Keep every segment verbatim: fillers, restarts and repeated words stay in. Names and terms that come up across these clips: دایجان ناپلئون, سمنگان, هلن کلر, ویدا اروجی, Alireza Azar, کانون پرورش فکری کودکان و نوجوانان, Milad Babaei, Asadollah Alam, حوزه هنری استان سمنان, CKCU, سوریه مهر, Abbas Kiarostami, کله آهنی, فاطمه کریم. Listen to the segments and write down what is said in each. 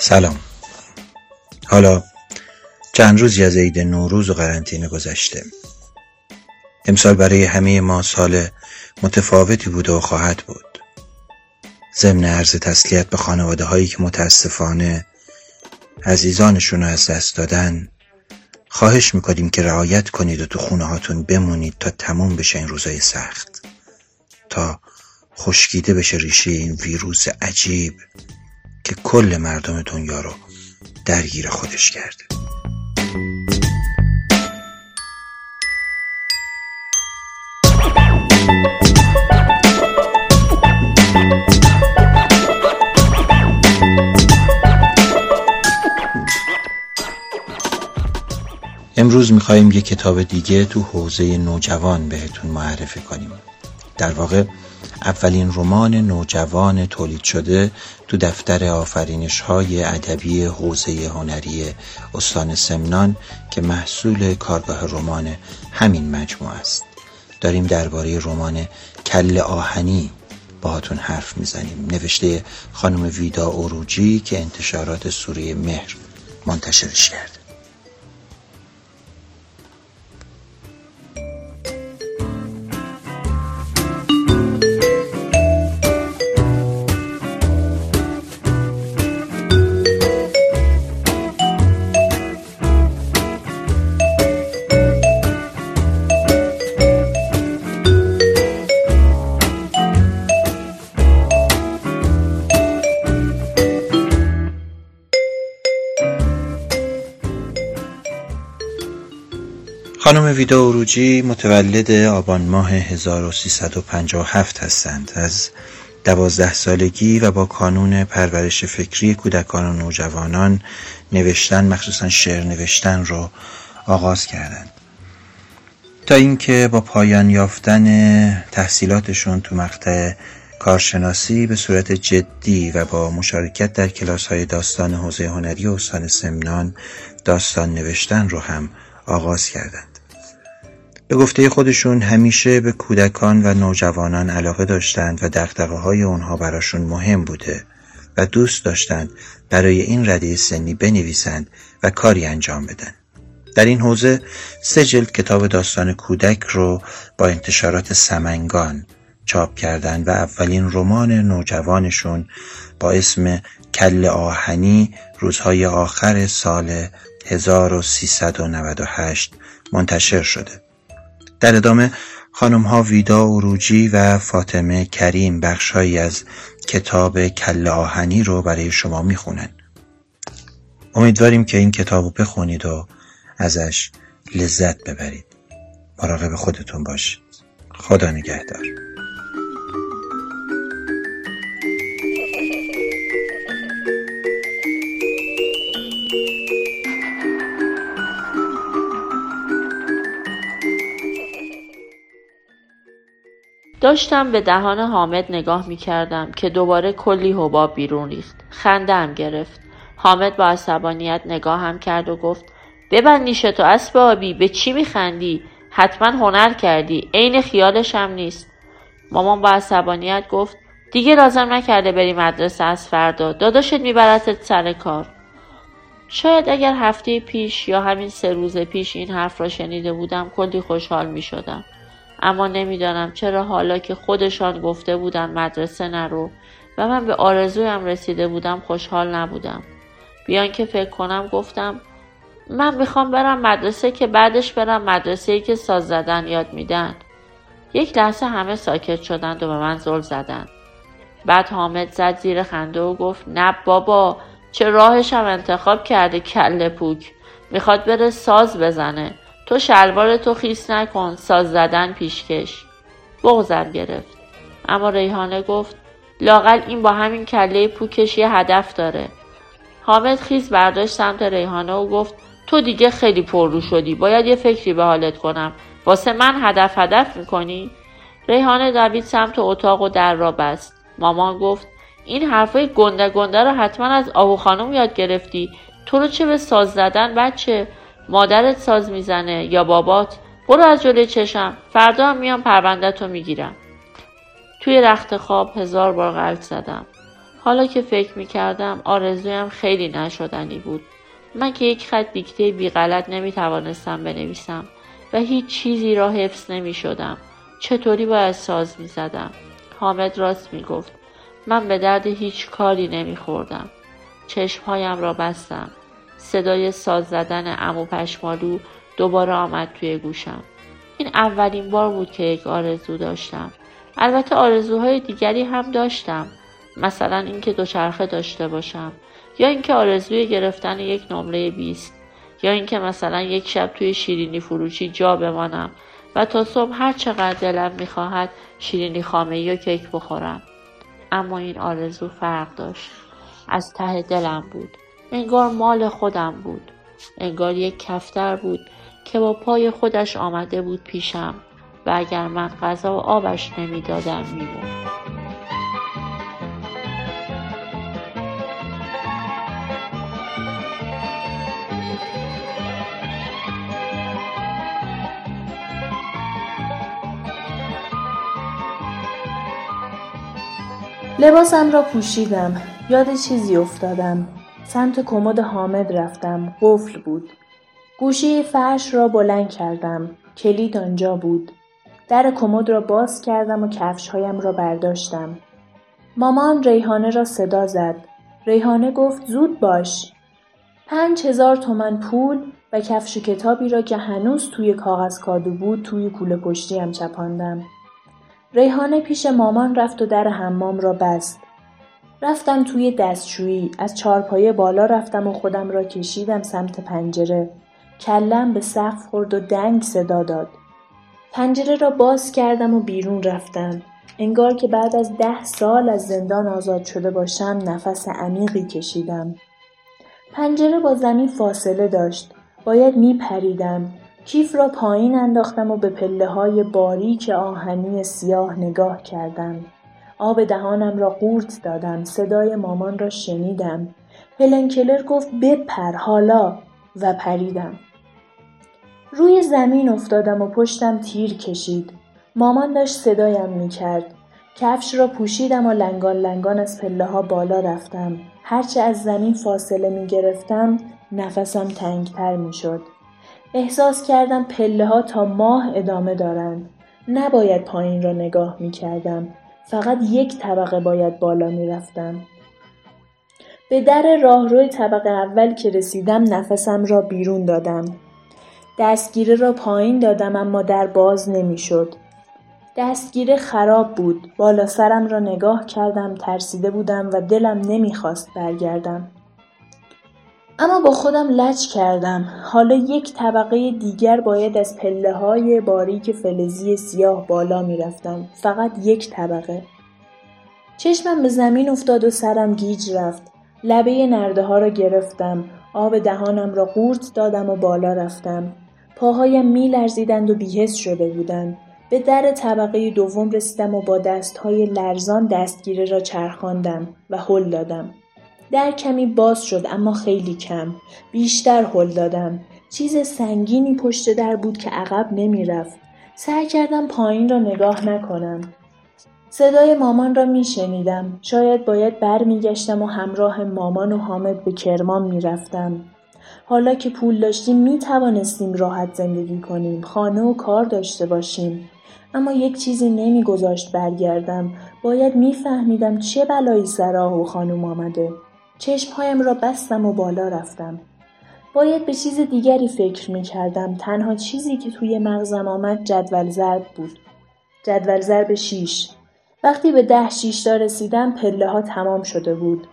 سلام. حالا چند روزی از عید نوروز و قرنطینه گذشته. امسال برای همه ما سال متفاوتی بوده و خواهد بود. ضمن عرض تسلیت به خانواده هایی که متاسفانه عزیزانشون رو از دست دادن، خواهش میکنیم که رعایت کنید و تو خونه هاتون بمونید تا تموم بشه این روزای سخت، تا خشکیده بشه ریشه این ویروس عجیب که کل مردم دنیا رو درگیر خودش کرده. امروز میخواییم یه کتاب دیگه تو حوزه نوجوان بهتون معرفی کنیم. در واقع اولین رمان نوجوان تولید شده تو دفتر آفرینش‌های ادبی حوزه هنری استان سمنان که محصول کارگاه رمان همین مجموعه است. داریم درباره رمان کله آهنی باهاتون حرف میزنیم، نوشته خانم ویدا اروجی که انتشارات سوریه مهر منتشرش کرد. خانم ویدا اروجی متولد آبان ماه هزار و سیصد و پنجاه و هفت هستند. از دوازده سالگی و با کانون پرورش فکری کودکان و نوجوانان نوشتن، مخصوصا شعر نوشتن رو آغاز کردند، تا اینکه با پایان یافتن تحصیلاتشون تو مقطع کارشناسی به صورت جدی و با مشارکت در کلاس‌های داستان حوزه هنری استان سمنان داستان نوشتن رو هم آغاز کردند. به گفته خودشون همیشه به کودکان و نوجوانان علاقه داشتند و دغدغه‌های اونها براشون مهم بوده و دوست داشتند برای این رده سنی بنویسند و کاری انجام بدن. در این حوزه سه جلد کتاب داستان کودک رو با انتشارات سمنگان چاپ کردند و اولین رمان نوجوانشون با اسم کله آهنی روزهای آخر سال هزار و سیصد و نود و هشت منتشر شده. در ادامه خانم ها ویدا اروجی و فاطمه کریم بخشهایی از کتاب کله آهنی رو برای شما میخونن. امیدواریم که این کتاب رو بخونید و ازش لذت ببرید. مراقب خودتون باشید. خدا نگهدار. داشتم به دهان حامد نگاه می کردم که دوباره کلی حباب بیرون ریخت. خنده ام گرفت. حامد با عصبانیت نگاهم کرد و گفت ببند نیشتو اسب آبی، به چی می خندی؟ حتما هنر کردی، عین خیالش هم نیست. مامان با عصبانیت گفت دیگه لازم نکرده بری مدرسه، از فردا داداشت می برتت سر کار. شاید اگر هفته پیش یا همین سه روز پیش این حرف را شنیده بودم کلی خوشحال می شدم. اما نمیدانم چرا حالا که خودشان گفته بودن مدرسه نرو و من به آرزویم رسیده بودم خوشحال نبودم. بیان که فکر کنم گفتم من میخوام برم مدرسه که بعدش برم مدرسه‌ای که ساز زدن یاد میدن. یک لحظه همه ساکت شدند و به من زل زدند. بعد حامد زد زیر خنده و گفت نه بابا، چه راهش هم انتخاب کرده کله پوک، میخواد بره ساز بزنه، تو شلوار تو خیس نکن، ساز زدن پیشکش. بغضم گرفت. اما ریحانه گفت لااقل این با همین کله پوکش یه هدف داره. حامد خیس برداشت سمت ریحانه و گفت تو دیگه خیلی پررو شدی، باید یه فکری به حالت کنم، واسه من هدف هدف میکنی؟ ریحانه دوید سمت اتاق و در را بست. مامان گفت این حرفای گنده گنده را حتما از آهو خانم یاد گرفتی، تو رو چه به ساز زدن بچه، مادرت ساز میزنه یا بابات، برو از جلوی چشم، فردا هم میام پرونده‌تو میگیرم. توی رخت خواب هزار بار غلط زدم. حالا که فکر میکردم آرزویم خیلی نشدنی بود. من که یک خط دیکته بی غلط نمیتوانستم بنویسم و هیچ چیزی را حفظ نمیشدم. چطوری باید ساز میزدم؟ حامد راست میگفت. من به درد هیچ کاری نمیخوردم. چشمهایم را بستم. صدای ساز زدن عمو پشمالو دوباره آمد توی گوشم. این اولین بار بود که یک آرزو داشتم. البته آرزوهای دیگری هم داشتم. مثلا اینکه دوچرخه داشته باشم، یا اینکه آرزوی گرفتن یک نمره بیست، یا اینکه مثلا یک شب توی شیرینی فروشی جا بمانم و تا صبح هر چقدر دلم میخواهد شیرینی خامه یا کیک بخورم. اما این آرزو فرق داشت. از ته دلم بود. انگار مال خودم بود. انگار یک کفتر بود که با پای خودش آمده بود پیشم و اگر من غذا و آبش نمیدادم میمون. لباسم را پوشیدم. یاد چیزی افتادم. سمت کمد حامد رفتم. قفل بود. گوشی فرش را بلند کردم. کلید آنجا بود. در کمد را باز کردم و کفشهایم را برداشتم. مامان ریحانه را صدا زد. ریحانه گفت زود باش. پنج هزار تومن پول و کفش و کتابی را که هنوز توی کاغذ کادو بود توی کوله پشتیم چپاندم. ریحانه پیش مامان رفت و در حمام را بست. رفتم توی دستشویی. از چارپایه بالا رفتم و خودم را کشیدم سمت پنجره. کلم به سقف خورد و دنگ صدا داد. پنجره را باز کردم و بیرون رفتم. انگار که بعد از ده سال از زندان آزاد شده باشم نفس عمیقی کشیدم. پنجره با زمین فاصله داشت. باید میپریدم. کیف را پایین انداختم و به پله‌های باریک آهنی سیاه نگاه کردم. آب دهانم را قورت دادم. صدای مامان را شنیدم. هلن کلر گفت بپر حالا و پریدم. روی زمین افتادم و پشتم تیر کشید. مامان داشت صدایم میکرد. کفش را پوشیدم و لنگان لنگان از پله‌ها بالا رفتم. هرچه از زمین فاصله میگرفتم نفسم تنگتر میشد. احساس کردم پله ها تا ماه ادامه دارند. نباید پایین را نگاه می کردم. فقط یک طبقه باید بالا می رفتم. به در راهروی طبقه اول که رسیدم نفسم را بیرون دادم. دستگیره را پایین دادم اما در باز نمی شد. دستگیره خراب بود. بالا سرم را نگاه کردم. ترسیده بودم و دلم نمی خواست برگردم. اما با خودم لج کردم. حالا یک طبقه دیگر باید از پله‌های باریک فلزی سیاه بالا می‌رفتم. فقط یک طبقه. چشمم به زمین افتاد و سرم گیج رفت. لبه نرده‌ها را گرفتم. آب دهانم را قورت دادم و بالا رفتم. پاهایم می‌لرزیدند و بی‌حس شده بودم. به در طبقه دوم رسیدم و با دست‌های لرزان دستگیره را چرخاندم و هل دادم. در کمی باز شد اما خیلی کم. بیشتر هل دادم. چیز سنگینی پشت در بود که عقب نمی رفت. سعی کردم پایین را نگاه نکنم. صدای مامان را می شنیدم. شاید باید بر می گشتم و همراه مامان و حامد به کرمان می رفتم. حالا که پول داشتیم می توانستیم راحت زندگی کنیم. خانه و کار داشته باشیم. اما یک چیزی نمی گذاشت برگردم. باید می فهمیدم چه بلایی سر آهو خانوم آمده. چشمهایم را بستم و بالا رفتم. باید به چیز دیگری فکر می کردم. تنها چیزی که توی مغزم آمد جدول ضرب بود. جدول ضرب شیش. وقتی به ده شیشتا رسیدم پله ها تمام شده بود.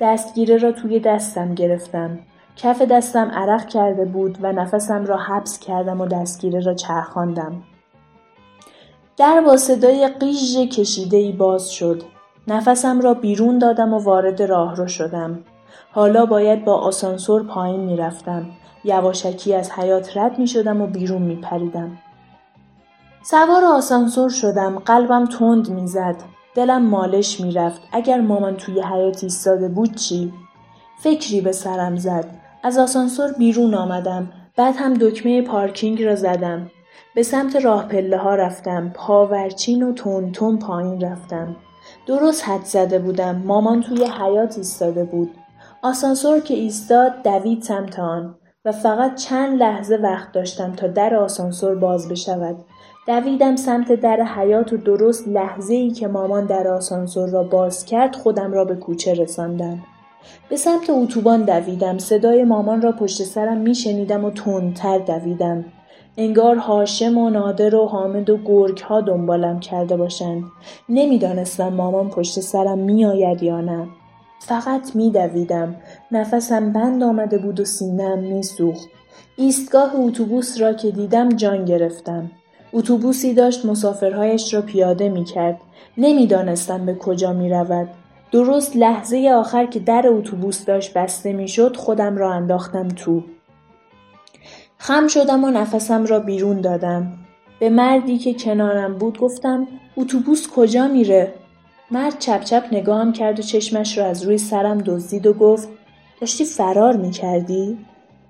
دستگیره را توی دستم گرفتم. کف دستم عرق کرده بود و نفسم را حبس کردم و دستگیره را چرخاندم. در با صدای قیژ کشیده‌ای باز شد. نفسم را بیرون دادم و وارد راهرو شدم. حالا باید با آسانسور پایین می رفتم. یواشکی از حیاط رد می شدم و بیرون می پریدم. سوار آسانسور شدم. قلبم تند می زد. دلم مالش می رفت. اگر مامان توی حیاط ایستاده بود چی؟ فکری به سرم زد. از آسانسور بیرون آمدم. بعد هم دکمه پارکینگ را زدم. به سمت راه پله ها رفتم. پاورچین و تون تون پایین رفتم. درست حد زده بودم. مامان توی حیاط ایستاده بود. آسانسور که ایستاد دوید سمت آن و فقط چند لحظه وقت داشتم تا در آسانسور باز بشود. دویدم سمت در حیاط و درست لحظه‌ای که مامان در آسانسور را باز کرد خودم را به کوچه رساندم. به سمت اتوبان دویدم. صدای مامان را پشت سرم میشنیدم و تندتر دویدم. انگار هاشم و نادر و حامد و گرگ ها دنبالم کرده باشند. نمیدانستم مامان پشت سرم میآید یا نه. فقط میدویدم. نفسم بند آمده بود و سینه‌ام میسوخت. ایستگاه اتوبوس را که دیدم جان گرفتم. اتوبوسی داشت مسافرهایش را پیاده میکرد. نمیدانستم به کجا میرود. درست لحظه آخر که در اتوبوس داشت بسته میشد خودم را انداختم تو. خم شدم و نفسم را بیرون دادم. به مردی که کنارم بود گفتم اتوبوس کجا میره؟ مرد چپ چپ نگاهم کرد و چشمش را از روی سرم دزدید و گفت داشتی فرار میکردی؟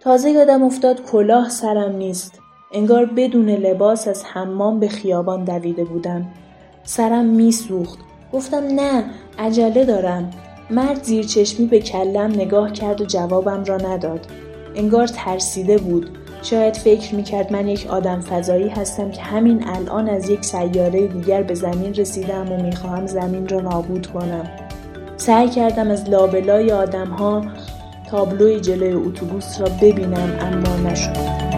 تازه یادم افتاد کلاه سرم نیست. انگار بدون لباس از حمام به خیابان دویده بودم. سرم میسوخت. گفتم نه عجله دارم. مرد زیر چشمی به کلم نگاه کرد و جوابم را نداد. انگار ترسیده بود. شاید فکر میکرد من یک آدم فضایی هستم که همین الان از یک سیاره دیگر به زمین رسیدم و میخواهم زمین را نابود کنم. سعی کردم از لابلای آدم ها تابلوی جلوی اتوبوس را ببینم اما نشد.